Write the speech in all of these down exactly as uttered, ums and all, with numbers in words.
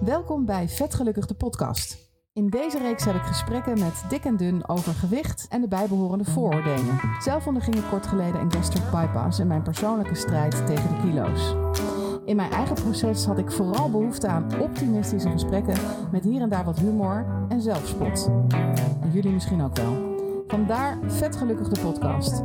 Welkom bij Vet Gelukkig, de podcast. In deze reeks heb ik gesprekken met dik en dun over gewicht en de bijbehorende vooroordelen. Zelf onderging ik kort geleden een gastric bypass in mijn persoonlijke strijd tegen de kilo's. In mijn eigen proces had ik vooral behoefte aan optimistische gesprekken met hier en daar wat humor en zelfspot. En jullie misschien ook wel. Vandaar Vet Gelukkig, de podcast.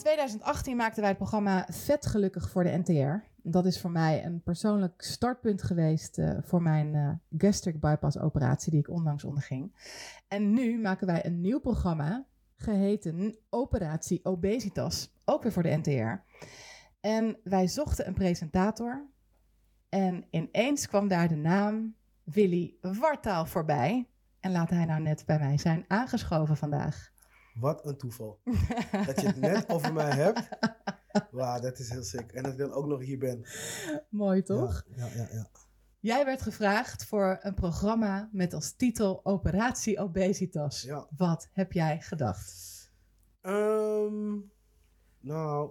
tweeduizend achttien maakten wij het programma Vet Gelukkig voor de N T R. Dat is voor mij een persoonlijk startpunt geweest uh, voor mijn uh, gastric bypass operatie die ik onlangs onderging. En nu maken wij een nieuw programma geheten Operatie Obesitas, ook weer voor de N T R. En wij zochten een presentator en ineens kwam daar de naam Willy Wartaal voorbij. En laat hij nou net bij mij zijn aangeschoven vandaag. Wat een toeval. Dat je het net over mij hebt. Wauw, dat is heel sick. En dat ik dan ook nog hier ben. Mooi toch? Ja, ja, ja, ja. Jij werd gevraagd voor een programma met als titel Operatie Obesitas. Ja. Wat heb jij gedacht? Um, nou,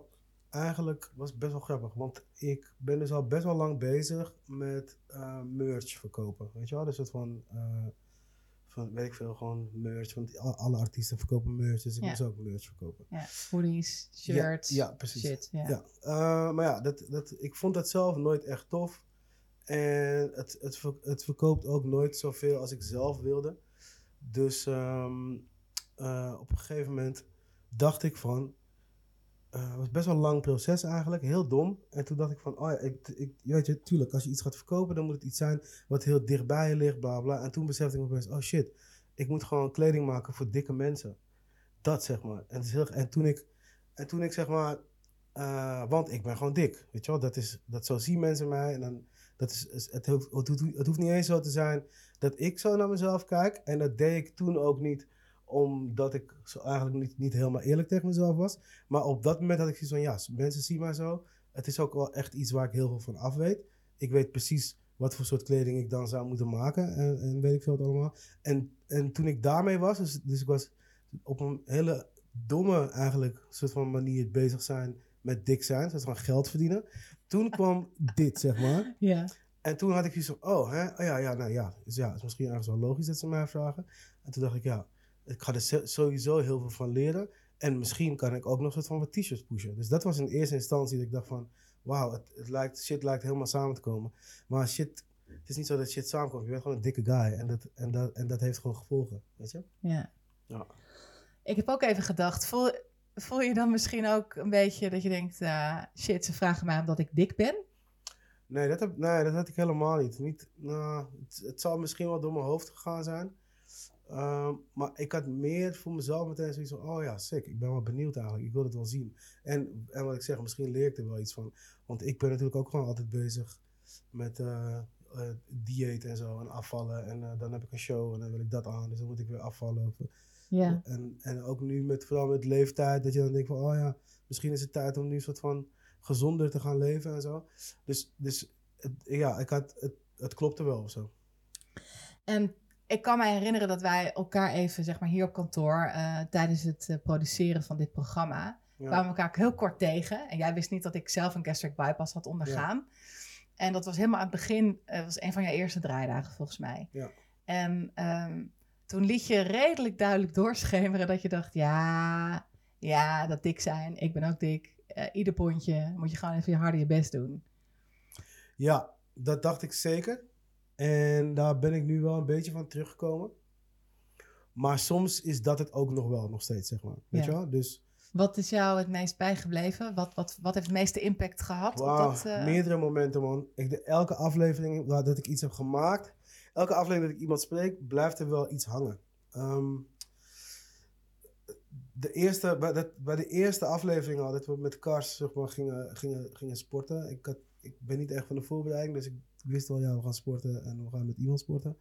eigenlijk was het best wel grappig. Want ik ben dus al best wel lang bezig met uh, merch verkopen. Weet je wel, dus het van... Uh, Van, weet ik veel, gewoon merch. Want alle artiesten verkopen merch, dus ik ja. moest ook merch verkopen. Ja, hoodies, shirts, ja, ja, precies. shit. Ja. Ja. Uh, maar ja, dat, dat, ik vond dat zelf nooit echt tof. En het, het, het verkoopt ook nooit zoveel als ik zelf wilde. Dus um, uh, op een gegeven moment dacht ik van... Uh, het was best wel een lang proces eigenlijk, heel dom. En toen dacht ik van, oh ja, ik, ik, weet je, tuurlijk, als je iets gaat verkopen, dan moet het iets zijn wat heel dichtbij je ligt, bla bla. En toen besefte ik opeens, oh shit, ik moet gewoon kleding maken voor dikke mensen. Dat zeg maar. En, het is heel, en, toen, ik, en toen ik zeg maar, uh, want ik ben gewoon dik, weet je wel. Dat is, dat zo zien mensen mij. En dan, dat is, het, het, hoeft, het hoeft niet eens zo te zijn dat ik zo naar mezelf kijk. En dat deed ik toen ook niet, omdat ik zo eigenlijk niet, niet helemaal eerlijk tegen mezelf was. Maar op dat moment had ik zoiets van, ja, mensen zien mij zo. Het is ook wel echt iets waar ik heel veel van af weet. Ik weet precies wat voor soort kleding ik dan zou moeten maken. En, en weet ik veel wat allemaal. En, en toen ik daarmee was, dus, dus ik was op een hele domme eigenlijk soort van manier bezig zijn met dik zijn. Soort van geld verdienen. Toen kwam dit, zeg maar. Ja. En toen had ik zoiets van, oh, hè? oh ja, ja, nou ja. Dus ja, het is misschien ergens wel logisch dat ze mij vragen. En toen dacht ik, ja. Ik ga er sowieso heel veel van leren. En misschien kan ik ook nog soort van wat t-shirts pushen. Dus dat was in eerste instantie dat ik dacht van... Wauw, het, het lijkt, shit lijkt helemaal samen te komen. Maar shit, het is niet zo dat shit samenkomt. Je bent gewoon een dikke guy. En dat, en dat, en dat heeft gewoon gevolgen, weet je? Ja. ja. Ik heb ook even gedacht... Voel, voel je dan misschien ook een beetje dat je denkt... Uh, shit, ze vragen mij omdat ik dik ben? Nee, dat, heb, nee, dat had ik helemaal niet. niet nou, het, het zal misschien wel door mijn hoofd gegaan zijn... Um, maar ik had meer voor mezelf meteen zoiets van... oh ja, sick, ik ben wel benieuwd eigenlijk. Ik wil het wel zien. En, en wat ik zeg, misschien leer ik er wel iets van. Want ik ben natuurlijk ook gewoon altijd bezig... met uh, uh, dieet en zo en afvallen. En uh, dan heb ik een show en dan wil ik dat aan. Dus dan moet ik weer afvallen. Ja. En, en ook nu, met, vooral met leeftijd... dat je dan denkt van, oh ja... misschien is het tijd om nu een soort van... gezonder te gaan leven en zo. Dus, dus het, ja, ik had, het, het klopte wel of zo. En... Ik kan mij herinneren dat wij elkaar even, zeg maar, hier op kantoor... Uh, tijdens het uh, produceren van dit programma... Ja. kwamen elkaar ook heel kort tegen. En jij wist niet dat ik zelf een gastric bypass had ondergaan. Ja. En dat was helemaal aan het begin... Uh, was een van jouw eerste draaidagen, volgens mij. Ja. En um, toen liet je redelijk duidelijk doorschemeren... dat je dacht, ja, ja, dat dik zijn. Ik ben ook dik. Uh, ieder pondje moet je gewoon even harder je best doen. Ja, dat dacht ik zeker... En daar ben ik nu wel een beetje van teruggekomen. Maar soms is dat het ook nog wel, nog steeds, zeg maar. Weet ja. je wel? Dus, wat is jou het meest bijgebleven? Wat, wat, wat heeft het meeste impact gehad? Wow, op dat, uh... meerdere momenten, man. Ik de, elke aflevering waar dat ik iets heb gemaakt... elke aflevering dat ik iemand spreek, blijft er wel iets hangen. Um, de eerste, bij, dat, bij de eerste aflevering al, dat we met Kars zeg maar, gingen, gingen, gingen sporten... Ik, had, ik ben niet echt van de voorbereiding, dus... ik Ik wist wel, ja, we gaan sporten en we gaan met iemand sporten.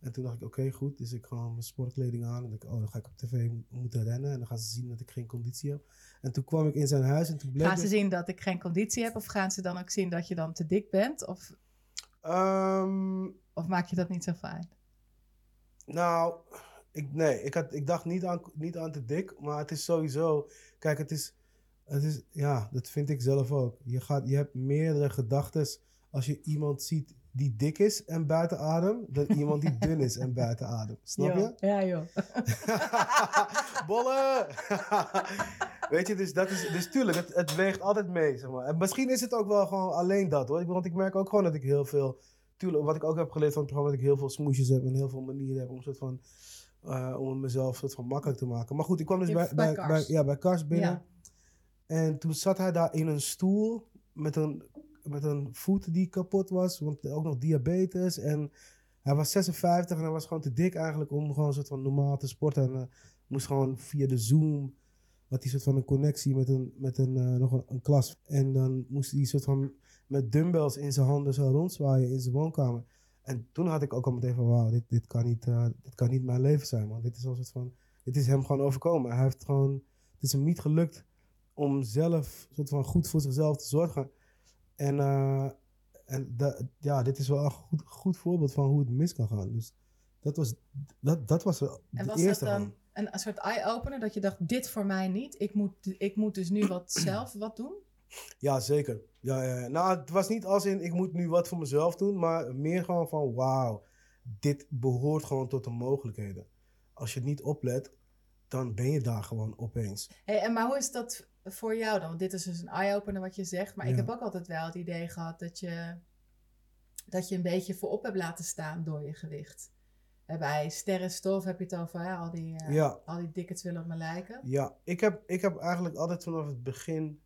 En toen dacht ik, oké, okay, goed. Dus ik ga mijn sportkleding aan. En dacht ik, oh, dan ga ik op tv moeten rennen. En dan gaan ze zien dat ik geen conditie heb. En toen kwam ik in zijn huis en toen bleek... Gaan ze zien dat ik geen conditie heb? Of gaan ze dan ook zien dat je dan te dik bent? Of, um, of maak je dat niet zo fijn? Nou, ik, nee. Ik, had, ik dacht niet aan, niet aan te dik. Maar het is sowieso... Kijk, het is... Het is, ja, dat vind ik zelf ook. Je, gaat, je hebt meerdere gedachten als je iemand ziet die dik is en buiten adem, dan iemand die dun is en buiten adem. Snap jo. je? Ja, joh. Bollen! Weet je, dus dat is, dus tuurlijk, het, het weegt altijd mee, zeg maar. En misschien is het ook wel gewoon alleen dat, hoor. Want ik merk ook gewoon dat ik heel veel, tuurlijk, wat ik ook heb geleerd van het programma, dat ik heel veel smoesjes heb en heel veel manieren heb om soort van, uh, om mezelf soort van makkelijk te maken. Maar goed, ik kwam dus bij, bij, bij, bij, ja, bij Kars binnen. Ja. En toen zat hij daar in een stoel met een, met een voet die kapot was, want ook nog diabetes. En hij was zesenvijftig en hij was gewoon te dik eigenlijk om gewoon een soort van normaal te sporten. En uh, moest gewoon via de Zoom, had hij soort van een connectie met een, met een, uh, nog een, een klas. En dan moest hij soort van met dumbbells in zijn handen zo rondzwaaien in zijn woonkamer. En toen had ik ook al meteen van, wauw, dit, dit, kan niet, uh, dit kan niet mijn leven zijn, man. Dit is een soort van, dit is hem gewoon overkomen. Hij heeft gewoon, het is hem niet gelukt om zelf soort van goed voor zichzelf te zorgen. En, uh, en da, ja, dit is wel een goed, goed voorbeeld van hoe het mis kan gaan. Dus dat was, dat, dat was de en was eerste dat dan een, een soort eye-opener, dat je dacht, dit voor mij niet. Ik moet, ik moet dus nu wat zelf wat doen? Ja, zeker. Ja, ja. Nou, het was niet als in, ik moet nu wat voor mezelf doen. Maar meer gewoon van, wauw, dit behoort gewoon tot de mogelijkheden. Als je het niet oplet, dan ben je daar gewoon opeens. Hey, en maar hoe is dat voor jou dan? Want dit is dus een eye-opener wat je zegt. Maar ja, ik heb ook altijd wel het idee gehad dat je, dat je een beetje voorop hebt laten staan door je gewicht. En bij sterrenstof heb je het over hè, al, die, uh, ja. al die dikke twillen op me lijken. Ja, ik heb, ik heb eigenlijk altijd vanaf het begin,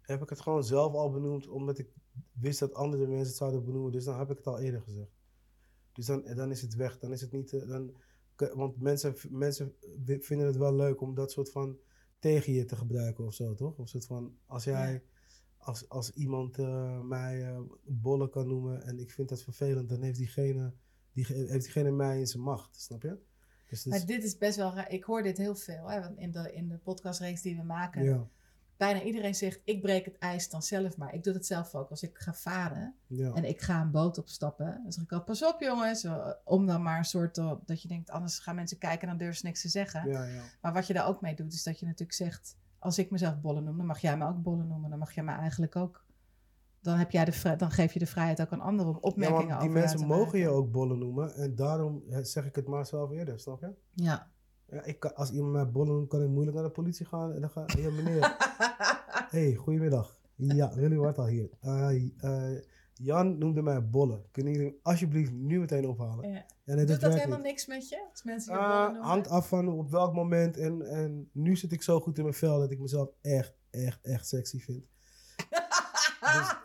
heb ik het gewoon zelf al benoemd, omdat ik wist dat andere mensen het zouden benoemen. Dus dan heb ik het al eerder gezegd. Dus dan, dan is het weg. Dan is het niet, uh, dan, want mensen, mensen vinden het wel leuk om dat soort van tegen je te gebruiken of zo, toch? Of soort van, als jij, ja. als, als iemand uh, mij uh, bollen kan noemen en ik vind dat vervelend, dan heeft diegene, die, heeft diegene mij in zijn macht, snap je? Dus, dus... Maar dit is best wel raar. Ik hoor dit heel veel, hè? Want in de, in de podcastreeks die we maken, ja. bijna iedereen zegt, ik breek het ijs dan zelf maar. Ik doe het zelf ook. Als ik ga varen ja. en ik ga een boot opstappen, dan zeg ik al, pas op jongens. Om dan maar een soort, dat je denkt, anders gaan mensen kijken en dan durven ze niks te zeggen. Ja, ja. Maar wat je daar ook mee doet, is dat je natuurlijk zegt, als ik mezelf bollen noem, dan mag jij me ook bollen noemen. Dan mag jij me eigenlijk ook, dan, heb jij de vri- dan geef je de vrijheid ook aan anderen om opmerkingen ja, over die mensen mogen je ook bollen noemen. En daarom zeg ik het maar zelf eerder, snap je? Ja. Ja, ik kan, als iemand mij bollen noemt, kan ik moeilijk naar de politie gaan. En dan ga ik, ja meneer, hey, goedemiddag. Ja, Willy Wartaal hier. Uh, uh, Jan noemde mij bollen. Kunnen jullie alsjeblieft nu meteen ophalen? Ja. Ja, nee, doet dat helemaal niet. niks met je? Als mensen je uh, bollen noemen? Hangt af van op welk moment. En, en nu zit ik zo goed in mijn vel dat ik mezelf echt, echt, echt sexy vind.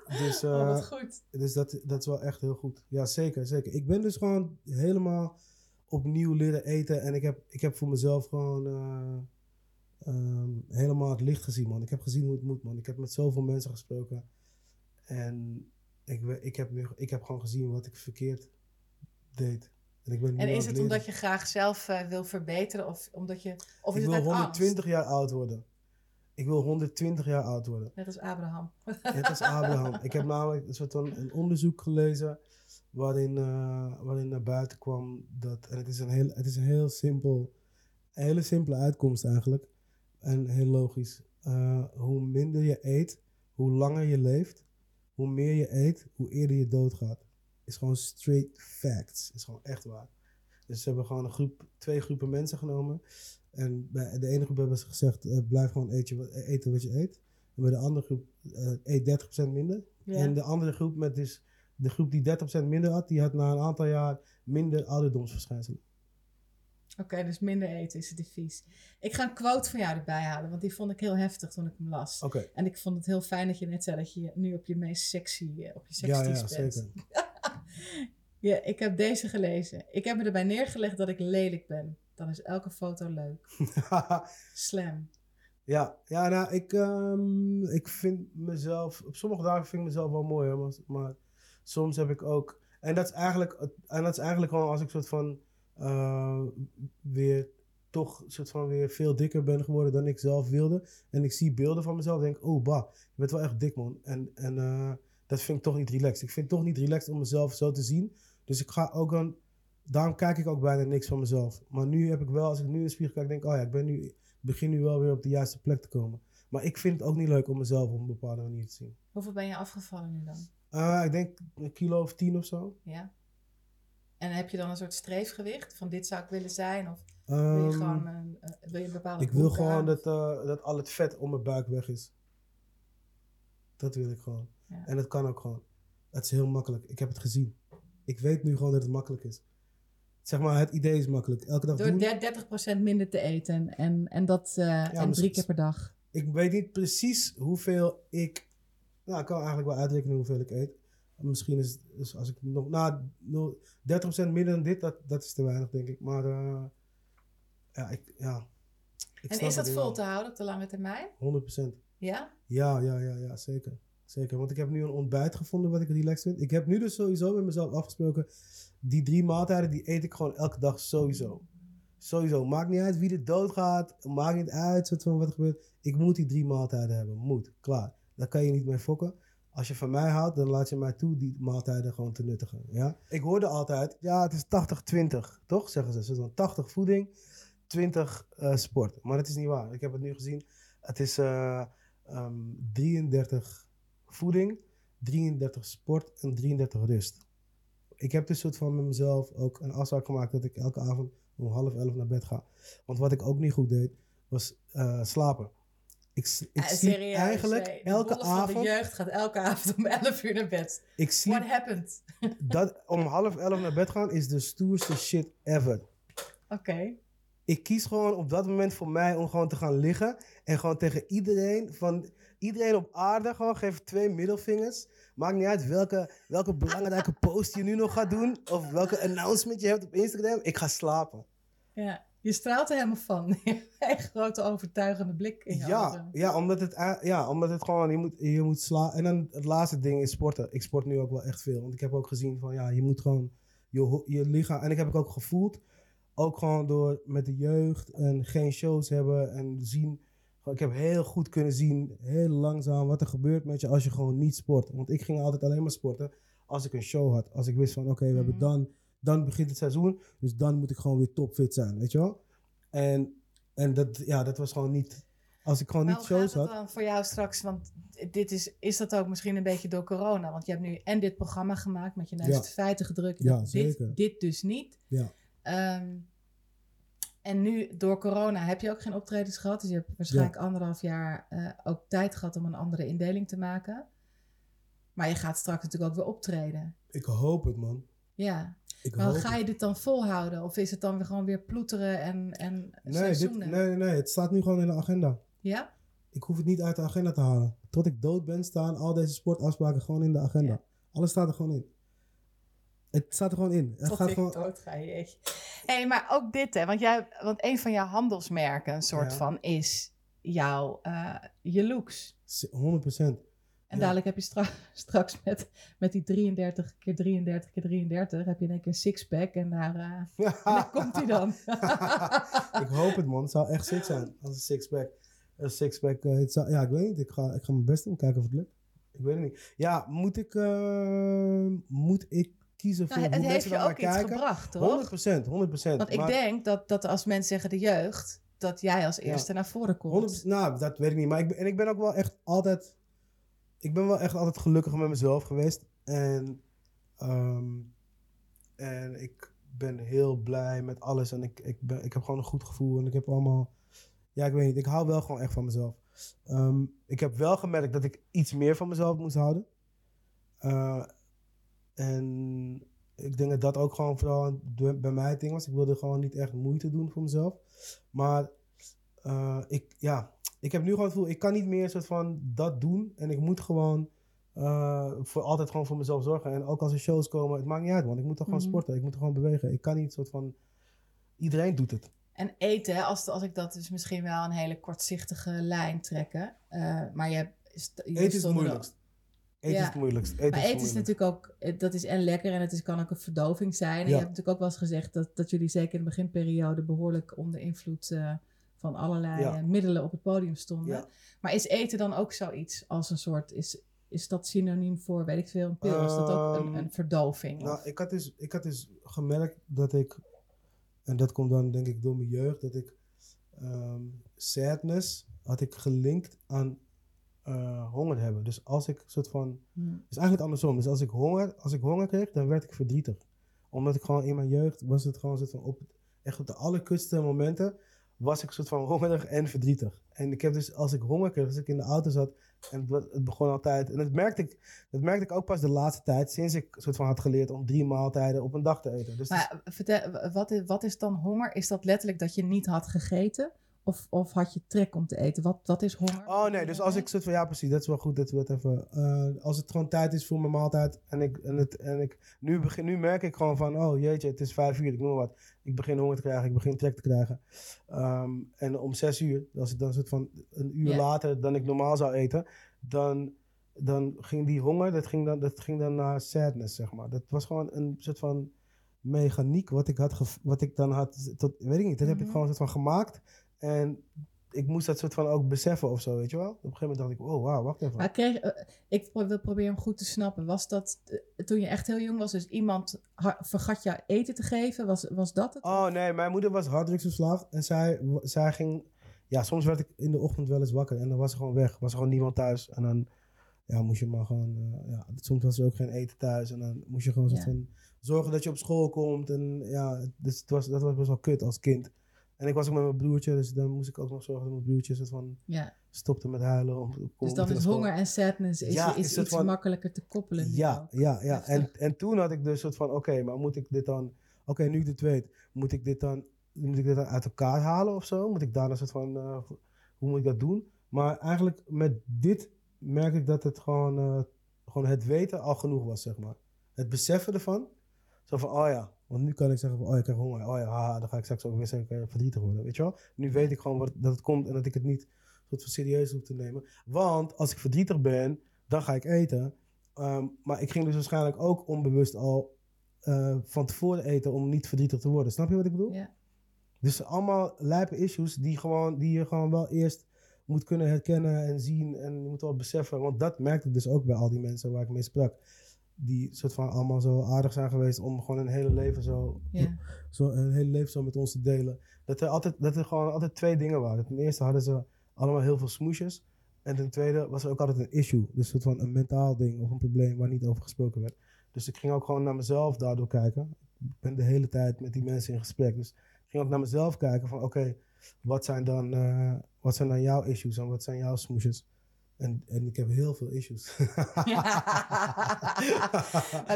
dus dus, uh, oh, wat goed. Dus dat, dat is wel echt heel goed. Ja, zeker, zeker. Ik ben dus gewoon helemaal opnieuw leren eten. En ik heb, ik heb voor mezelf gewoon uh, um, helemaal het licht gezien, man. Ik heb gezien hoe het moet, man. Ik heb met zoveel mensen gesproken. En ik, ik, heb, ik heb gewoon gezien wat ik verkeerd deed. En, ik ben en is het, het omdat je graag zelf uh, wil verbeteren? Of, omdat je, of is ik het wil honderdtwintig angst? jaar oud worden. Ik wil honderdtwintig jaar oud worden. Net als Abraham. Net als Abraham. Ik heb namelijk een soort van een onderzoek gelezen waarin, uh, waarin naar buiten kwam dat, en het is een heel, het is een heel simpel, een hele simpele uitkomst eigenlijk, en heel logisch. Uh, hoe minder je eet, hoe langer je leeft, hoe meer je eet, hoe eerder je doodgaat. Is gewoon straight facts, is gewoon echt waar. Dus ze hebben gewoon een groep, twee groepen mensen genomen, en bij de ene groep hebben ze gezegd, uh, blijf gewoon eten, eten wat je eet, en bij de andere groep uh, eet dertig procent minder, ja. En de andere groep met dus de groep die dertig procent minder had, die had na een aantal jaar minder ouderdomsverschijnselen. Oké, okay, dus minder eten is het advies. Ik ga een quote van jou erbij halen, want die vond ik heel heftig toen ik hem las. Okay. En ik vond het heel fijn dat je net zei dat je nu op je meest sexy, op je sexties ja, ja, bent. Zeker. Ja, ik heb deze gelezen. Ik heb me erbij neergelegd dat ik lelijk ben. Dan is elke foto leuk. Slam. Ja, ja, nou, ik, um, ik vind mezelf, op sommige dagen vind ik mezelf wel mooi, hè, maar, maar soms heb ik ook, en dat is eigenlijk, en dat is eigenlijk gewoon als ik soort van uh, weer toch soort van weer veel dikker ben geworden dan ik zelf wilde. En ik zie beelden van mezelf en denk, oh bah, je bent wel echt dik, man. En, en uh, dat vind ik toch niet relaxed. Ik vind het toch niet relaxed om mezelf zo te zien. Dus ik ga ook dan, daarom kijk ik ook bijna niks van mezelf. Maar nu heb ik wel, als ik nu in de spiegel kijk, denk ik, oh ja, ik ben nu, begin nu wel weer op de juiste plek te komen. Maar ik vind het ook niet leuk om mezelf op een bepaalde manier te zien. Hoeveel ben je afgevallen nu dan? Uh, ik denk een kilo of tien of zo. Ja. En heb je dan een soort streefgewicht? Van dit zou ik willen zijn? Of um, wil je gewoon een, wil je een bepaalde... Ik wil gewoon dat, uh, dat al het vet om mijn buik weg is. Dat wil ik gewoon. Ja. En dat kan ook gewoon. Het is heel makkelijk. Ik heb het gezien. Ik weet nu gewoon dat het makkelijk is. Zeg maar, het idee is makkelijk. Elke dag door dertig procent minder te eten. En, en dat uh, ja, en drie keer per dag. Ik weet niet precies hoeveel ik... Nou, ik kan eigenlijk wel uitrekenen hoeveel ik eet. Misschien is dus als ik nog... Nou, dertig procent minder dan dit, dat, dat is te weinig, denk ik. Maar uh, ja, ik... Ja, ik en is dat vol te houden op de lange termijn? honderd procent. Ja? Ja, ja, ja, ja, zeker. Zeker, want ik heb nu een ontbijt gevonden wat ik relaxed vind. Ik heb nu dus sowieso met mezelf afgesproken... Die drie maaltijden, die eet ik gewoon elke dag sowieso. Sowieso. Maakt niet uit wie er doodgaat. Maakt niet uit soort van wat er gebeurt. Ik moet die drie maaltijden hebben. Moet. Klaar. Daar kan je niet mee fokken. Als je van mij houdt, dan laat je mij toe die maaltijden gewoon te nuttigen. Ja? Ik hoorde altijd, ja, het is tachtig twintig, toch? Zeggen ze. Dus dan tachtig voeding, twintig uh, sport. Maar dat is niet waar. Ik heb het nu gezien. Het is uh, um, drieëndertig voeding, drieëndertig sport en drieëndertig rust. Ik heb dus soort van met mezelf ook een afspraak gemaakt dat ik elke avond om half elf naar bed ga. Want wat ik ook niet goed deed, was uh, slapen. Ik, ik ah, sliep serieus, eigenlijk nee. elke avond... van de jeugd gaat elke avond om elf uur naar bed. Ik sliep, What happened? Dat om half elf naar bed gaan is de stoerste shit ever. Oké. Okay. Ik kies gewoon op dat moment voor mij om gewoon te gaan liggen. En gewoon tegen iedereen van iedereen op aarde gewoon geef twee middelvingers. Maakt niet uit welke, welke belangrijke post je nu nog gaat doen. Of welke announcement je hebt op Instagram. Ik ga slapen. Ja, je straalt er helemaal van. Een grote overtuigende blik in je ja, ja, omdat het, ja, omdat het gewoon, je moet, je moet slaan. En dan het laatste ding is sporten. Ik sport nu ook wel echt veel. Want ik heb ook gezien van ja, je moet gewoon je, je lichaam. En ik heb ook gevoeld. Ook gewoon door met de jeugd en geen shows hebben en zien. Ik heb heel goed kunnen zien, heel langzaam, wat er gebeurt met je als je gewoon niet sport. Want ik ging altijd alleen maar sporten als ik een show had. Als ik wist van, oké, okay, we hebben dan, dan begint het seizoen. Dus dan moet ik gewoon weer topfit zijn, weet je wel. En, en dat, ja, dat was gewoon niet... Als ik gewoon nou, niet shows had... Hoe gaat het dan voor jou straks? Want dit is, is dat ook misschien een beetje door corona? Want je hebt nu en dit programma gemaakt met je neus ja. de feiten gedrukt. Ja, dit, zeker. Dit dus niet. Ja. Um, en nu door corona heb je ook geen optredens gehad. Dus je hebt waarschijnlijk ja. anderhalf jaar uh, ook tijd gehad om een andere indeling te maken. Maar je gaat straks natuurlijk ook weer optreden. Ik hoop het, man. Ja. Ik maar ga het. Je dit dan volhouden? Of is het dan weer gewoon weer ploeteren en, en nee, seizoenen? Dit, nee, nee, nee. Het staat nu gewoon in de agenda. Ja? Ik hoef het niet uit de agenda te halen. Tot ik dood ben staan al deze sportafspraken gewoon in de agenda. Ja. Alles staat er gewoon in. Het staat er gewoon in. Het Tot gaat ik gewoon... dood ga, jeetje. Hey, maar ook dit, hè. Want, jij, want een van jouw handelsmerken, een soort ja. van, is jouw, uh, je looks. honderd procent. En ja. dadelijk heb je stra- straks met, met die drieëndertig keer drieëndertig keer drieëndertig... heb je in één keer een sixpack en daar, uh, en daar komt hij dan. Ik hoop het, man. Het zou echt sick zijn als een sixpack. Een sixpack, uh, het zou, ja, ik weet niet. Ik ga, ik ga mijn best doen, kijken of het lukt. Ik weet het niet. Ja, moet ik... Uh, moet ik... kiezen voor nou, het hoe heeft je ook iets gebracht, toch? honderd procent, honderd procent. Want ik maar, denk dat, dat als mensen zeggen de jeugd, dat jij als eerste ja, naar voren komt. honderd procent, nou, dat weet ik niet. Maar ik ben, en ik ben ook wel echt altijd... Ik ben wel echt altijd gelukkig met mezelf geweest. En, um, en ik ben heel blij met alles. En ik, ik, ben, ik heb gewoon een goed gevoel. En ik heb allemaal... Ja, ik weet niet. Ik hou wel gewoon echt van mezelf. Um, ik heb wel gemerkt dat ik iets meer van mezelf moest houden. Uh, En ik denk dat dat ook gewoon vooral bij mij het ding was. Ik wilde gewoon niet echt moeite doen voor mezelf. Maar uh, ik, ja, ik heb nu gewoon het gevoel, ik kan niet meer soort van dat doen. En ik moet gewoon uh, voor altijd gewoon voor mezelf zorgen. En ook als er shows komen, het maakt niet uit. Want ik moet toch gewoon mm-hmm. sporten, ik moet toch gewoon bewegen. Ik kan niet soort van, iedereen doet het. En eten, als, als ik dat dus misschien wel een hele kortzichtige lijn trekken. Uh, maar je, st- je Eten is het moeilijkst. Eten ja. is het moeilijkst. Eten maar eten is, is natuurlijk ook, dat is en lekker en het is, kan ook een verdoving zijn. En ja. je hebt natuurlijk ook wel eens gezegd dat, dat jullie zeker in de beginperiode behoorlijk onder invloed uh, van allerlei ja. middelen op het podium stonden. Ja. Maar is eten dan ook zoiets als een soort, is, is dat synoniem voor, weet ik veel, een pil? Um, is dat ook een, een verdoving? Nou, ik had, dus, ik had dus gemerkt dat ik, en dat komt dan denk ik door mijn jeugd, dat ik um, sadness had ik gelinkt aan uh, honger hebben. Dus als ik soort van... Mm. Het is eigenlijk andersom. Dus als ik honger, als ik honger kreeg, dan werd ik verdrietig. Omdat ik gewoon in mijn jeugd was het gewoon soort van... Op, echt op de allerkutste momenten was ik soort van hongerig en verdrietig. En ik heb dus, als ik honger kreeg, als ik in de auto zat... En het begon altijd... En dat merkte ik, dat merkte ik ook pas de laatste tijd... sinds ik soort van had geleerd om drie maaltijden op een dag te eten. Dus maar is, vertel, wat, is, wat is dan honger? Is dat letterlijk dat je niet had gegeten? Of, of had je trek om te eten? Wat, wat is honger? Oh nee, dus als ik soort van... Ja precies, dat is wel goed dat we het even... Uh, als het gewoon tijd is voor mijn maaltijd... En, ik, en, het, en ik, nu, begin, nu merk ik gewoon van... Oh jeetje, het is vijf uur, ik noem maar wat. Ik begin honger te krijgen, ik begin trek te krijgen. Um, en om zes uur, als ik dan soort van een uur yeah. later dan ik normaal zou eten... Dan, dan ging die honger, dat ging, dan, dat ging dan naar sadness, zeg maar. Dat was gewoon een soort van mechaniek wat ik, had gev- wat ik dan had... Tot, weet ik niet, dat mm-hmm. heb ik gewoon soort van gemaakt... En ik moest dat soort van ook beseffen of zo, weet je wel. Op een gegeven moment dacht ik, oh wauw, wacht even. Maar kreeg, uh, ik pro- wil proberen hem goed te snappen. Was dat, uh, toen je echt heel jong was, dus iemand ha- vergat jou eten te geven? Was, was dat het? Oh nee, mijn moeder was harddrugsverslaafd. En zij, w- zij ging, ja soms werd ik in de ochtend wel eens wakker. En dan was er gewoon weg, was er gewoon niemand thuis. En dan ja, moest je maar gewoon, uh, ja, soms was er ook geen eten thuis. En dan moest je gewoon ja. van, zorgen dat je op school komt. En ja, dus het was, dat was best wel kut als kind. En ik was ook met mijn broertje, dus dan moest ik ook nog zorgen dat mijn broertje soort van ja. stopte met huilen. Om, om dus dan is honger en sadness is, ja, is, is iets van, makkelijker te koppelen. Ja, ja, ja. En, en toen had ik dus soort van, oké, okay, maar moet ik dit dan, oké, okay, nu ik dit weet, moet ik dit dan, moet ik dit dan uit elkaar halen of zo? Moet ik daar een soort van, uh, hoe moet ik dat doen? Maar eigenlijk met dit merk ik dat het gewoon, uh, gewoon het weten al genoeg was, zeg maar. Het beseffen ervan, zo van, oh ja. Want nu kan ik zeggen van, oh, ik krijg honger. Oh ja, haha, dan ga ik straks ook weer zeggen, verdrietig worden, weet je wel. Nu weet ik gewoon wat, dat het komt en dat ik het niet soort van serieus hoef te nemen. Want als ik verdrietig ben, dan ga ik eten. Um, maar ik ging dus waarschijnlijk ook onbewust al uh, van tevoren eten om niet verdrietig te worden. Snap je wat ik bedoel? Ja. Dus allemaal lijpe issues die, gewoon, die je gewoon wel eerst moet kunnen herkennen en zien. En je moet wel beseffen, want dat merkte ik dus ook bij al die mensen waar ik mee sprak. Die soort van allemaal zo aardig zijn geweest om gewoon een hele leven zo, ja. zo, een hele leven zo met ons te delen. Dat er, altijd, dat er gewoon altijd twee dingen waren. Ten eerste hadden ze allemaal heel veel smoesjes. En ten tweede was er ook altijd een issue. Dus soort van een mentaal ding of een probleem waar niet over gesproken werd. Dus ik ging ook gewoon naar mezelf daardoor kijken. Ik ben de hele tijd met die mensen in gesprek. Dus ik ging ook naar mezelf kijken van oké, okay, wat zijn dan, uh, wat zijn dan jouw issues en wat zijn jouw smoesjes? En, en ik heb heel veel issues. Maar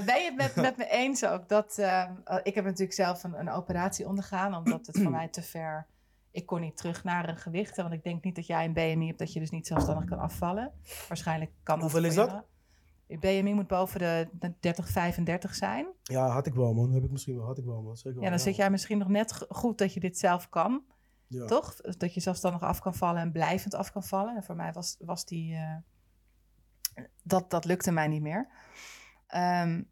ben je het met, met me eens ook? Dat, uh, ik heb natuurlijk zelf een, een operatie ondergaan. Omdat het voor mij te ver... Ik kon niet terug naar een gewicht. Want ik denk niet dat jij een B M I hebt. Dat je dus niet zelfstandig kan afvallen. Waarschijnlijk kan dat. Hoeveel is dat? Je B M I moet boven de dertig, vijfendertig zijn. Ja, had ik wel man. Heb ik misschien wel. Had ik wel man. Zeker wel. Ja, dan ja. zit jij misschien nog net goed dat je dit zelf kan. Ja. Toch? Dat je zelfstandig af kan vallen en blijvend af kan vallen. En voor mij was, was die... Uh, dat, dat lukte mij niet meer. Um,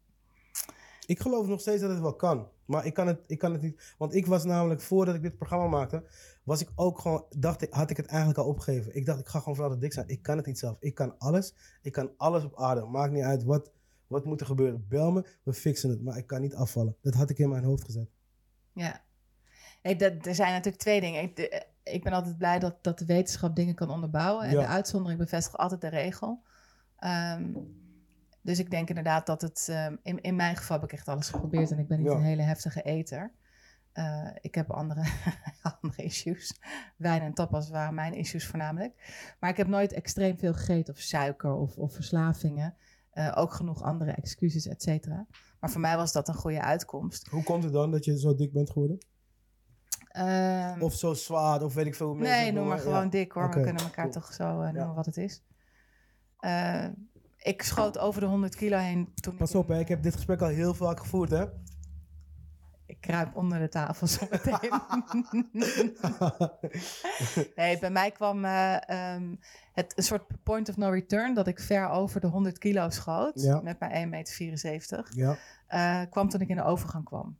ik geloof nog steeds dat het wel kan. Maar ik kan het, ik kan het niet... Want ik was namelijk, voordat ik dit programma maakte... was ik ook gewoon... Dacht ik, had ik het eigenlijk al opgegeven. Ik dacht, ik ga gewoon voor altijd dik zijn. Ik kan het niet zelf. Ik kan alles. Ik kan alles op aarde. Maakt niet uit wat, wat moet er gebeuren. Bel me, we fixen het. Maar ik kan niet afvallen. Dat had ik in mijn hoofd gezet. Ja. Hey, dat, er zijn natuurlijk twee dingen. Ik, de, ik ben altijd blij dat, dat de wetenschap dingen kan onderbouwen. En ja. de uitzondering bevestigt altijd de regel. Um, dus ik denk inderdaad dat het... Um, in, in mijn geval heb ik echt alles geprobeerd. En ik ben niet ja. een hele heftige eter. Uh, ik heb andere, andere issues. Wijn en tapas waren mijn issues voornamelijk. Maar ik heb nooit extreem veel gegeten. Of suiker of, of verslavingen. Uh, ook genoeg andere excuses, et cetera. Maar voor mij was dat een goede uitkomst. Hoe komt het dan dat je zo dik bent geworden? Um, of zo zwaar, of weet ik veel. Nee, noem maar gewoon ja. dik hoor. Okay. We kunnen elkaar cool. toch zo uh, noemen ja. wat het is. Uh, ik schoot over de honderd kilo heen. Toen Pas ik op, in, hè? Ik heb dit gesprek al heel vaak gevoerd, hè? Ik kruip onder de tafel zo meteen. Nee, bij mij kwam uh, um, het een soort point of no return... dat ik ver over de honderd kilo schoot. Ja. Met mijn één komma vierenzeventig meter. Ja. Uh, kwam toen ik in de overgang kwam.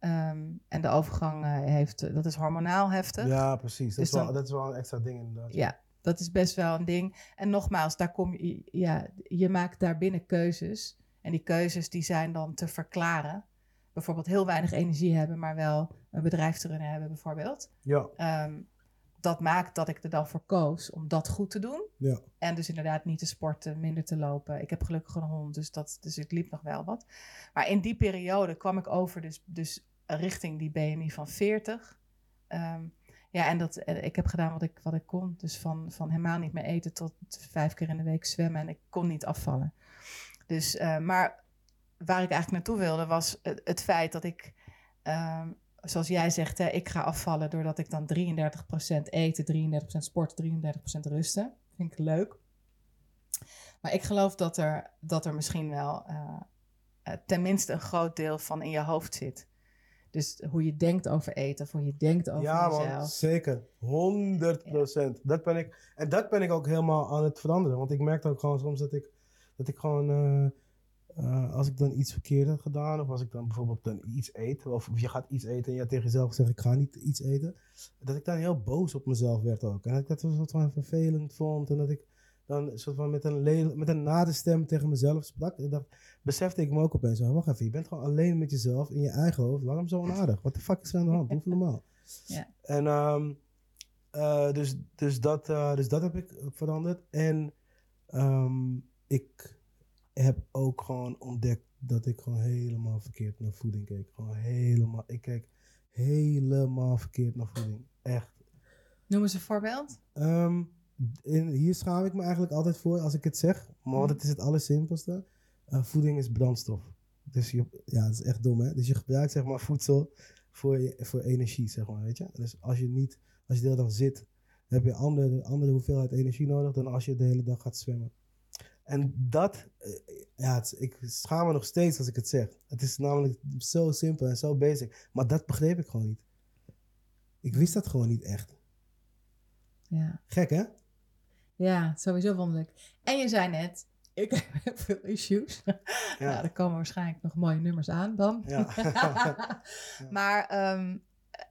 Um, en de overgang uh, heeft, dat is hormonaal heftig. Ja, precies. Dat, dus dan, is, wel, dat is wel een extra ding inderdaad. Ja, dat is best wel een ding. En nogmaals, daar kom je, ja, je maakt daarbinnen keuzes. En die keuzes die zijn dan te verklaren. Bijvoorbeeld heel weinig energie hebben, maar wel een bedrijf te runnen hebben bijvoorbeeld. Ja. Um, dat maakt dat ik er dan voor koos om dat goed te doen. Ja. En dus inderdaad niet te sporten, minder te lopen. Ik heb gelukkig een hond, dus, dat, dus ik liep nog wel wat. Maar in die periode kwam ik over dus, dus richting die B M I van veertig. Um, ja, en dat, ik heb gedaan wat ik, wat ik kon. Dus van, van helemaal niet meer eten tot vijf keer in de week zwemmen. En ik kon niet afvallen. Dus, uh, maar waar ik eigenlijk naartoe wilde was het, het feit dat ik... Um, Zoals jij zegt, hè, ik ga afvallen doordat ik dan drieëndertig procent eten, drieëndertig procent sporten, drieëndertig procent rusten. Vind ik leuk. Maar ik geloof dat er, dat er misschien wel uh, uh, tenminste een groot deel van in je hoofd zit. Dus hoe je denkt over eten, of hoe je denkt over ja, jezelf. Ja, zeker. honderd procent. Ja. Dat ben ik, en dat ben ik ook helemaal aan het veranderen. Want ik merk ook gewoon soms dat ik, dat ik gewoon... Uh, Uh, als ik dan iets verkeerd heb gedaan, of als ik dan bijvoorbeeld dan iets eet, of, of je gaat iets eten en je hebt tegen jezelf gezegd: ik ga niet iets eten, dat ik dan heel boos op mezelf werd ook. En dat ik dat een soort van vervelend vond en dat ik dan een soort van met een, le- met een nare stem tegen mezelf sprak. En dat besefte ik me ook opeens: wacht even, je bent gewoon alleen met jezelf in je eigen hoofd, waarom zo onaardig? Wat de fuck is er aan de hand? Doe even normaal. Ja. En um, uh, dus, dus, dat, uh, dus dat heb ik veranderd. En um, ik. Ik heb ook gewoon ontdekt dat ik gewoon helemaal verkeerd naar voeding keek. Gewoon helemaal, ik keek helemaal verkeerd naar voeding. Echt. Noem eens een voorbeeld. Um, in, hier schaam ik me eigenlijk altijd voor als ik het zeg. Maar mm. dat is het allersimpelste. Uh, voeding is brandstof. Dus je, ja, dat is echt dom hè. Dus je gebruikt zeg maar voedsel voor, je, voor energie zeg maar, weet je. Dus als je niet, als je de hele dag zit, heb je een andere, andere hoeveelheid energie nodig dan als je de hele dag gaat zwemmen. En dat, ja, het, ik schaam me nog steeds als ik het zeg. Het is namelijk zo simpel en zo basic. Maar dat begreep ik gewoon niet. Ik wist dat gewoon niet echt. Ja. Gek, hè? Ja, sowieso wonderlijk. En je zei net, ik heb veel issues. Ja. Nou, er komen waarschijnlijk nog mooie nummers aan dan. Ja. Ja. Maar... Um,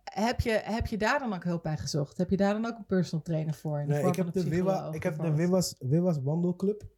Heb je, heb je daar dan ook hulp bij gezocht? Heb je daar dan ook een personal trainer voor? In de nee, ik heb de, Wiwa, ik heb de Wiwa's, Wiwa's wandelclub.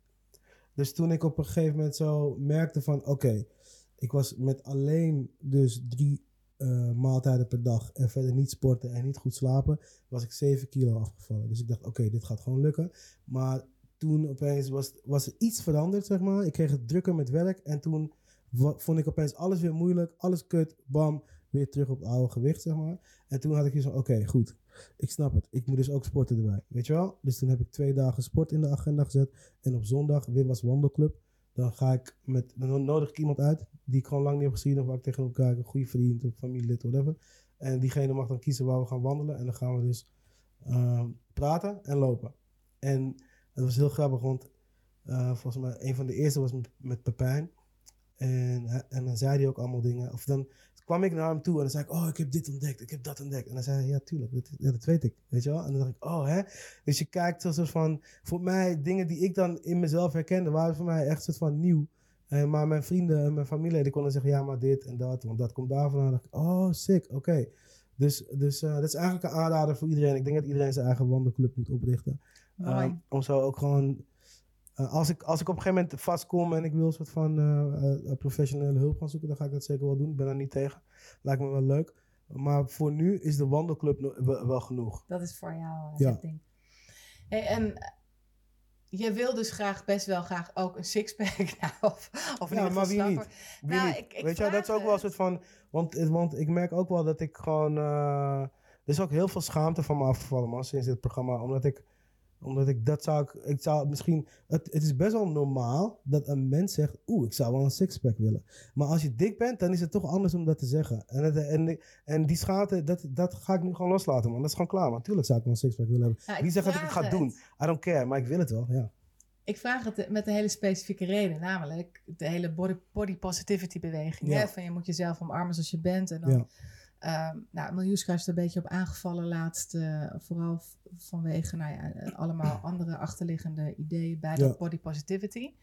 Dus toen ik op een gegeven moment zo merkte van... Oké, okay, ik was met alleen dus drie uh, maaltijden per dag... en verder niet sporten en niet goed slapen... was ik zeven kilo afgevallen. Dus ik dacht, oké, okay, dit gaat gewoon lukken. Maar toen opeens was, was er iets veranderd, zeg maar. Ik kreeg het drukker met werk. En toen w- vond ik opeens alles weer moeilijk. Alles kut, bam... weer terug op het oude gewicht, zeg maar. En toen had ik hier zo, oké, okay, goed. Ik snap het. Ik moet dus ook sporten erbij. Weet je wel? Dus toen heb ik twee dagen sport in de agenda gezet. En op zondag weer was wandelclub. Dan ga ik met, dan nodig ik iemand uit die ik gewoon lang niet heb gezien. Of waar ik tegen elkaar kijk. Een goede vriend of familielid, whatever. En diegene mag dan kiezen waar we gaan wandelen. En dan gaan we dus uh, praten en lopen. En het was heel grappig, want uh, volgens mij een van de eerste was met, met Pepijn. En, en dan zei hij ook allemaal dingen. Of dan... kwam ik naar hem toe en dan zei ik, oh, ik heb dit ontdekt, ik heb dat ontdekt. En dan zei hij, ja, tuurlijk, dat, dat weet ik, weet je wel. En dan dacht ik, oh, hè. Dus je kijkt zo soort van, voor mij, dingen die ik dan in mezelf herkende, waren voor mij echt soort van nieuw. Eh, maar mijn vrienden en mijn familie, die konden zeggen, ja, maar dit en dat, want dat komt daar vandaan. Dan dacht ik, oh, sick, oké. Okay. Dus, dus uh, dat is eigenlijk een aanrader voor iedereen. Ik denk dat iedereen zijn eigen wandelclub moet oprichten. Um, om zo ook gewoon... Uh, als, ik, als ik op een gegeven moment vastkom en ik wil een soort van uh, uh, professionele hulp gaan zoeken, dan ga ik dat zeker wel doen. Ik ben daar niet tegen. Lijkt me wel leuk. Maar voor nu is de wandelclub no- wel, wel genoeg. Dat is voor jou uh, ja. Het ding. Hey, en uh, jij wil dus graag, best wel graag ook een sixpack. Nou, of, of ja, maar wie niet? Wie nou, niet? Ik, ik Weet je, dat is ook wel een soort van... Want, want ik merk ook wel dat ik gewoon... Uh, er is ook heel veel schaamte van me afgevallen, man, sinds dit programma. Omdat ik... Omdat ik dat zou, ik, ik zou misschien, het, het is best wel normaal dat een mens zegt, oeh, ik zou wel een sixpack willen. Maar als je dik bent, dan is het toch anders om dat te zeggen. En, het, en, en die schaamte, dat, dat ga ik nu gewoon loslaten, man. Dat is gewoon klaar, man. Tuurlijk zou ik wel een sixpack willen hebben. Nou, Wie zegt dat ik het ga het. doen? I don't care, maar ik wil het wel, ja. Ik vraag het met een hele specifieke reden, namelijk de hele body, body positivity beweging. Ja. Hè? Van je moet jezelf omarmen zoals je bent en dan... Ja. Um, nou, Miljuska is er een beetje op aangevallen laatst. Uh, vooral v- vanwege nou ja, allemaal andere achterliggende ideeën bij ja. de body positivity.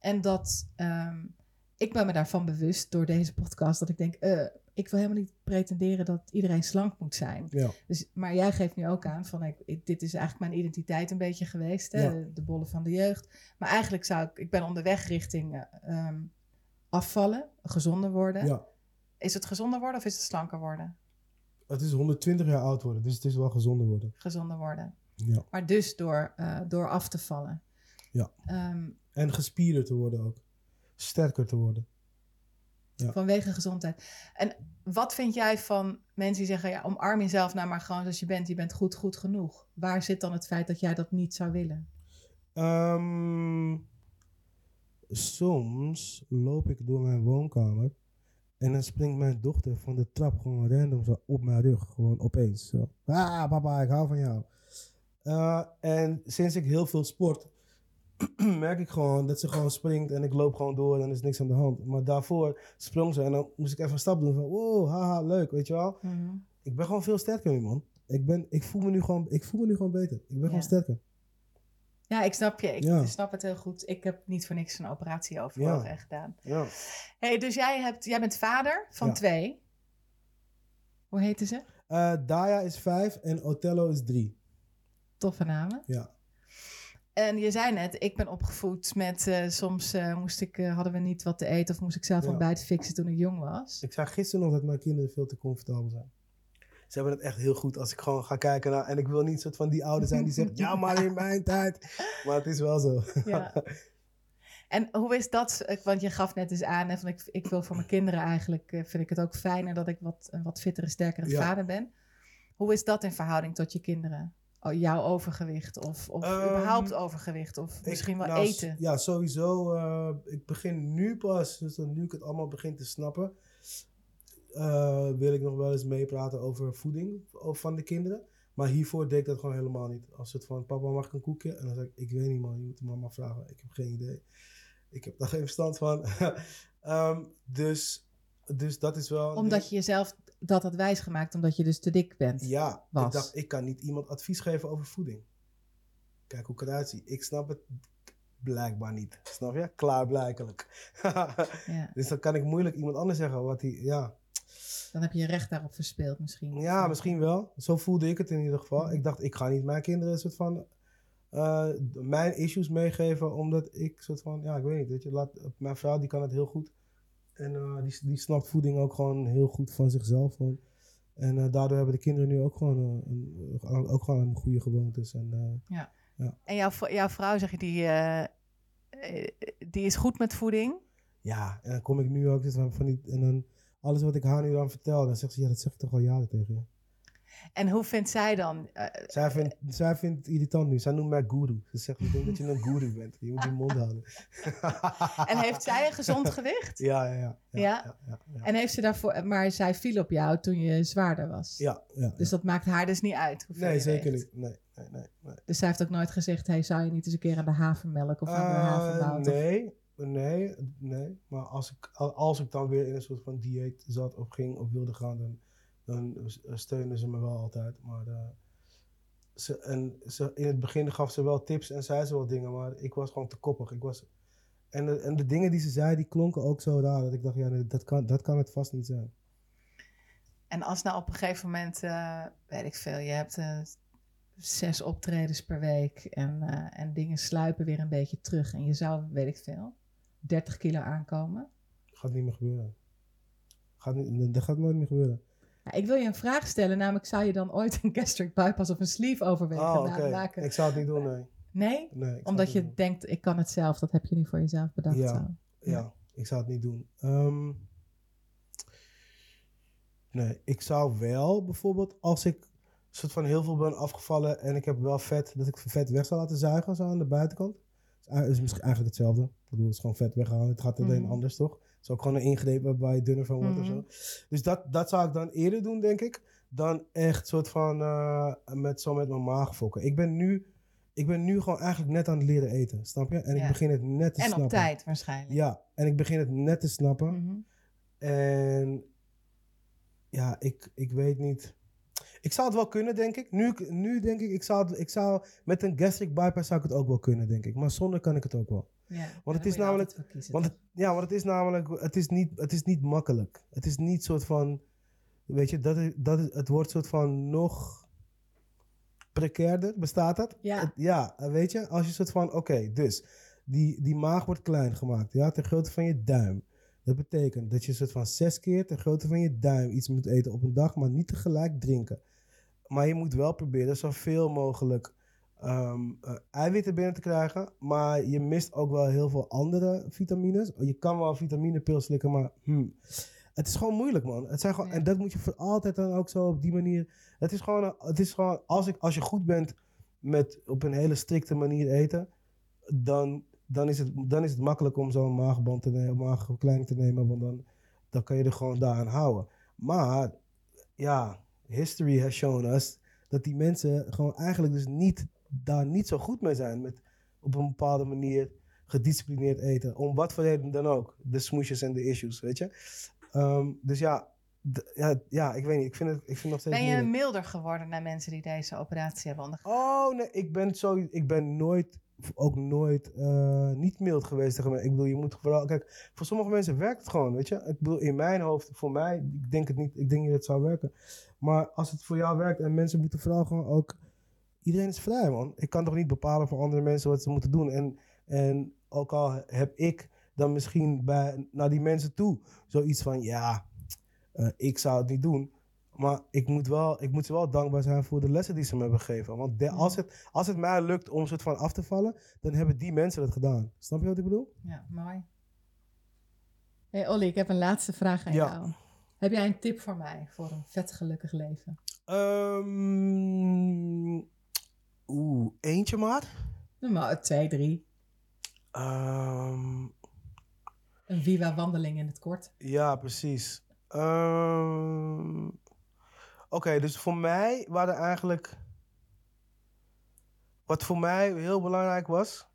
En dat um, ik ben me daarvan bewust door deze podcast. Dat ik denk, uh, ik wil helemaal niet pretenderen dat iedereen slank moet zijn. Ja. Dus, maar jij geeft nu ook aan van, ik, dit is eigenlijk mijn identiteit een beetje geweest. Hè? Ja. De, de bollen van de jeugd. Maar eigenlijk zou ik, ik ben onderweg richting uh, um, afvallen, gezonder worden. Ja. Is het gezonder worden of is het slanker worden? Het is honderdtwintig jaar oud worden, dus het is wel gezonder worden. Gezonder worden. Ja. Maar dus door, uh, door af te vallen. Ja. Um, en gespierder te worden ook. Sterker te worden. Ja. Vanwege gezondheid. En wat vind jij van mensen die zeggen... ja, omarm jezelf nou maar gewoon zoals je bent. Je bent goed, goed genoeg. Waar zit dan het feit dat jij dat niet zou willen? Um, soms loop ik door mijn woonkamer... en dan springt mijn dochter van de trap gewoon random zo op mijn rug. Gewoon opeens. Zo. Ah, papa, ik hou van jou. Uh, en sinds ik heel veel sport... merk ik gewoon dat ze gewoon springt en ik loop gewoon door en er is niks aan de hand. Maar daarvoor sprong ze en dan moest ik even een stap doen van wow, haha, leuk, weet je wel. Mm-hmm. Ik ben gewoon veel sterker nu, man. Ik, ben, ik, voel me nu gewoon, ik voel me nu gewoon beter. Ik ben ja. gewoon sterker. Ja, ik snap je. Ik ja. snap het heel goed. Ik heb niet voor niks een operatie overhoog ja. gedaan. Ja. Hey, dus jij, hebt, jij bent vader van ja. twee. Hoe heten ze? Uh, Daya is vijf en Othello is drie. Toffe namen. Ja. En je zei net, ik ben opgevoed met uh, soms uh, moest ik, uh, hadden we niet wat te eten... of moest ik zelf ja. ontbijt fixen toen ik jong was. Ik zei gisteren nog dat mijn kinderen veel te comfortabel zijn. Ze hebben het echt heel goed als ik gewoon ga kijken naar... en ik wil niet soort van die ouder zijn die zegt... ja, maar in mijn tijd. Maar het is wel zo. Ja. En hoe is dat? Want je gaf net eens aan... Hè, van ik, ik wil voor mijn kinderen eigenlijk... Uh, vind ik het ook fijner dat ik wat, een wat fittere, sterkere ja. vader ben. Hoe is dat in verhouding tot je kinderen? Jouw overgewicht of, of um, überhaupt overgewicht of misschien ik, wel nou, eten? Ja, sowieso. Uh, ik begin nu pas, dus nu ik het allemaal begin te snappen... Uh, wil ik nog wel eens meepraten over voeding van de kinderen. Maar hiervoor deed ik dat gewoon helemaal niet. Als het van, papa mag ik een koekje? En dan zeg ik, ik weet niet man, je moet mama vragen. Ik heb geen idee. Ik heb daar geen verstand van. um, dus, dus dat is wel... Omdat je jezelf... dat had wijsgemaakt omdat je dus te dik bent. Ja, was. Ik dacht, ik kan niet iemand advies geven over voeding. Kijk hoe ik eruit zie. Ik snap het blijkbaar niet. Snap je? Klaarblijkelijk. ja. Dus dan kan ik moeilijk iemand anders zeggen wat hij... Ja. Dan heb je je recht daarop verspeeld misschien. Ja, misschien wel. Zo voelde ik het in ieder geval. Ik dacht, ik ga niet mijn kinderen een soort van... Uh, mijn issues meegeven omdat ik soort van... Ja, ik weet niet. Weet je, laat, mijn vrouw die kan het heel goed... En uh, die, die snapt voeding ook gewoon heel goed van zichzelf. Hoor. En uh, daardoor hebben de kinderen nu ook gewoon, uh, een, ook gewoon een goede gewoontes. En, uh, ja. Ja. En jouw, jouw vrouw, zeg je, die, uh, die is goed met voeding? Ja, en dan kom ik nu ook van die... En dan alles wat ik haar nu dan vertel, dan zegt ze... Ja, dat zeg ik toch al jaren tegen je. En hoe vindt zij dan? Uh, zij, vindt, zij vindt het irritant nu. Zij noemt mij guru. Ze zegt, ik denk dat je een guru bent. Je moet je mond houden. En heeft zij een gezond gewicht? Ja, ja, ja. ja, ja? ja, ja. En heeft ze daarvoor... Maar zij viel op jou toen je zwaarder was. Ja, ja. Dus ja. dat maakt haar dus niet uit? Nee, zeker niet. Nee, nee, nee, nee. Dus zij heeft ook nooit gezegd... Hey, zou je niet eens een keer aan de havermelk of aan de uh, havermout? Nee, nee, nee. Maar als ik, als ik dan weer in een soort van dieet zat of ging of wilde gaan... Dan, dan steunen ze me wel altijd. Maar uh, ze, en ze, in het begin gaf ze wel tips en zei ze wel dingen, maar ik was gewoon te koppig. Ik was, en, de, en de dingen die ze zei, die klonken ook zo raar dat ik dacht, ja, nee, dat, kan, dat kan het vast niet zijn. En als nou op een gegeven moment, uh, weet ik veel, je hebt uh, zes optredens per week en, uh, en dingen sluipen weer een beetje terug en je zou, weet ik veel, dertig kilo aankomen. Gaat niet meer gebeuren. Gaat niet, dat gaat nooit meer gebeuren. Nou, ik wil je een vraag stellen, namelijk zou je dan ooit een gastric bypass of een sleeve overwegen oh, okay. maken? Ik zou het niet doen, nee. Nee? nee Omdat je denkt, ik kan het zelf, dat heb je nu voor jezelf bedacht. Ja, ja. ja ik zou het niet doen. Um, nee, ik zou wel bijvoorbeeld, als ik soort van heel veel ben afgevallen en ik heb wel vet, dat ik vet weg zou laten zuigen zo aan de buitenkant. Dat is misschien eigenlijk hetzelfde. Ik bedoel, het is gewoon vet weghalen, het gaat alleen mm. anders toch? Het is ook gewoon een ingreep waarbij je dunner van wordt mm-hmm. of zo. Dus dat, dat zou ik dan eerder doen, denk ik. Dan echt soort van uh, met, zo met mijn maag fokken. Ik ben, nu, ik ben nu gewoon eigenlijk net aan het leren eten, snap je? En ja. ik begin het net te en snappen. En op tijd waarschijnlijk. Ja, en ik begin het net te snappen. Mm-hmm. En ja, ik, ik weet niet. Ik zou het wel kunnen, denk ik. Nu, nu denk ik, ik zou, ik zou met een gastric bypass zou ik het ook wel kunnen, denk ik. Maar zonder kan ik het ook wel. Ja, want het is namelijk, want het, ja, want het is namelijk, het is niet, het is niet makkelijk. Het is niet soort van, weet je, dat is, dat is, het wordt soort van nog precairder, bestaat dat? Ja. Het, ja, weet je, als je soort van, oké, okay, dus die, die maag wordt klein gemaakt, ja, ter grootte van je duim. Dat betekent dat je soort van zes keer de grootte van je duim iets moet eten op een dag, maar niet tegelijk drinken. Maar je moet wel proberen zoveel mogelijk um, uh, eiwitten binnen te krijgen. Maar je mist ook wel heel veel andere vitamines. Je kan wel een vitaminepil slikken, maar hmm. het is gewoon moeilijk, man. Het zijn gewoon, ja. En dat moet je voor altijd dan ook zo op die manier. Het is gewoon, het is gewoon als, ik, als je goed bent met op een hele strikte manier eten, dan... Dan is, het, dan is het makkelijk om zo'n maagband te nemen, maagverkleining te nemen, want dan, dan kan je er gewoon daaraan houden. Maar ja, history has shown us dat die mensen gewoon eigenlijk dus niet, daar niet zo goed mee zijn met op een bepaalde manier gedisciplineerd eten. Om wat voor reden dan ook. De smoesjes en de issues, weet je. Um, dus ja, d- ja, ja, ik weet niet. Ik vind het, ik vind het nog steeds Ben je moeilijk. Milder geworden naar mensen die deze operatie hebben ondergaan? Oh nee, ik ben, zo, ik ben nooit... ook nooit uh, niet mild geweest tegen mij. Ik bedoel, je moet vooral... Kijk, voor sommige mensen werkt het gewoon, weet je. Ik bedoel, in mijn hoofd, voor mij, ik denk het niet, ik denk niet dat het zou werken. Maar als het voor jou werkt en mensen moeten vooral gewoon ook... Iedereen is vrij, man. Ik kan toch niet bepalen voor andere mensen wat ze moeten doen. En, en ook al heb ik dan misschien bij, naar die mensen toe zoiets van, ja, uh, ik zou het niet doen. Maar ik moet, wel, ik moet ze wel dankbaar zijn voor de lessen die ze me hebben gegeven. Want de, als, het, als het mij lukt om soort van af te vallen, dan hebben die mensen dat gedaan. Snap je wat ik bedoel? Ja, mooi. Hey Olly, ik heb een laatste vraag aan ja. jou. Heb jij een tip voor mij voor een vet gelukkig leven? Um, Oeh, eentje maar? Nou, twee, drie. Um, een Viva-wandeling in het kort. Ja, precies. Um, Oké, okay, dus voor mij waren eigenlijk... Wat voor mij heel belangrijk was...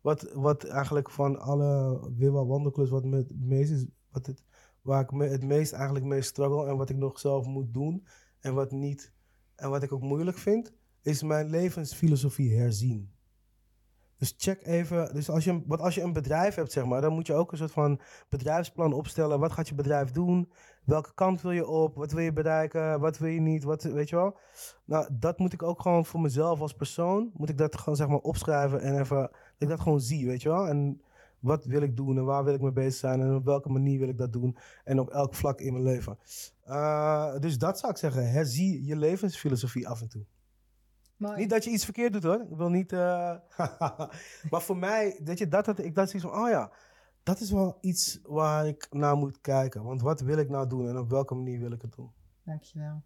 Wat, wat eigenlijk van alle Wilwa wandelklus... Wat me het meest is, wat het, waar ik me, het meest eigenlijk mee struggle... En wat ik nog zelf moet doen... En wat niet... En wat ik ook moeilijk vind... Is mijn levensfilosofie herzien. Dus check even... Dus als je, want als je een bedrijf hebt, zeg maar... Dan moet je ook een soort van bedrijfsplan opstellen. Wat gaat je bedrijf doen? Welke kant wil je op? Wat wil je bereiken? Wat wil je niet? Wat, weet je wel? Nou, dat moet ik ook gewoon voor mezelf als persoon... Moet ik dat gewoon, zeg maar, opschrijven en even... Dat ik dat gewoon zie, weet je wel? En wat wil ik doen? En waar wil ik mee bezig zijn? En op welke manier wil ik dat doen? En op elk vlak in mijn leven. Uh, dus dat zou ik zeggen. Herzie je levensfilosofie af en toe. Mooi. Niet dat je iets verkeerd doet, hoor. Ik wil niet... Uh... maar voor mij, weet je, dat had ik dacht zoiets van... Oh ja, dat is wel iets waar ik naar moet kijken. Want wat wil ik nou doen en op welke manier wil ik het doen? Dankjewel.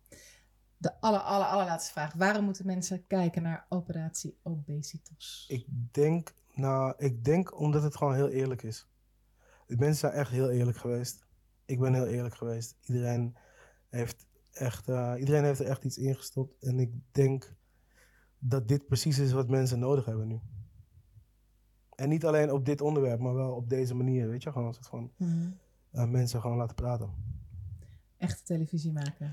De aller, aller, allerlaatste vraag. Waarom moeten mensen kijken naar Operatie Obesitas? Ik denk, nou, ik denk omdat het gewoon heel eerlijk is. De mensen zijn echt heel eerlijk geweest. Ik ben heel eerlijk geweest. Iedereen heeft, echt, uh, iedereen heeft er echt iets in gestopt. En ik denk... dat dit precies is wat mensen nodig hebben nu. En niet alleen op dit onderwerp, maar wel op deze manier. Weet je, gewoon als het van mm-hmm. uh, mensen gewoon laten praten. Echte televisie maken.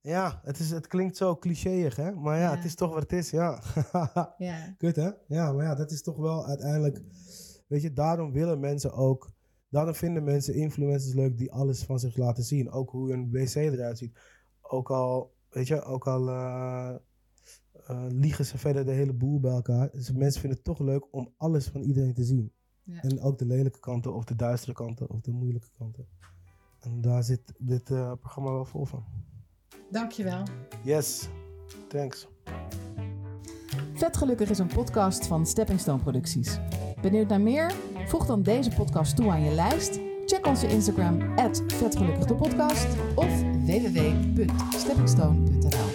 Ja, het, is, het klinkt zo clichéig, hè? Maar ja, ja, het is toch wat het is, ja. ja. Kut, hè? Ja, maar ja, dat is toch wel uiteindelijk... Weet je, daarom willen mensen ook... Daarom vinden mensen influencers leuk die alles van zich laten zien. Ook hoe een wc eruit ziet. Ook al, weet je, ook al... Uh, Uh, liegen ze verder de hele boel bij elkaar. Dus mensen vinden het toch leuk om alles van iedereen te zien. Ja. En ook de lelijke kanten, of de duistere kanten, of de moeilijke kanten. En daar zit dit uh, programma wel vol van. Dankjewel. Yes, thanks. Vet Gelukkig is een podcast van Stepping Stone Producties. Benieuwd naar meer? Voeg dan deze podcast toe aan je lijst. Check onze Instagram at vetgelukkigdepodcast of w w w punt stepping stone punt n l.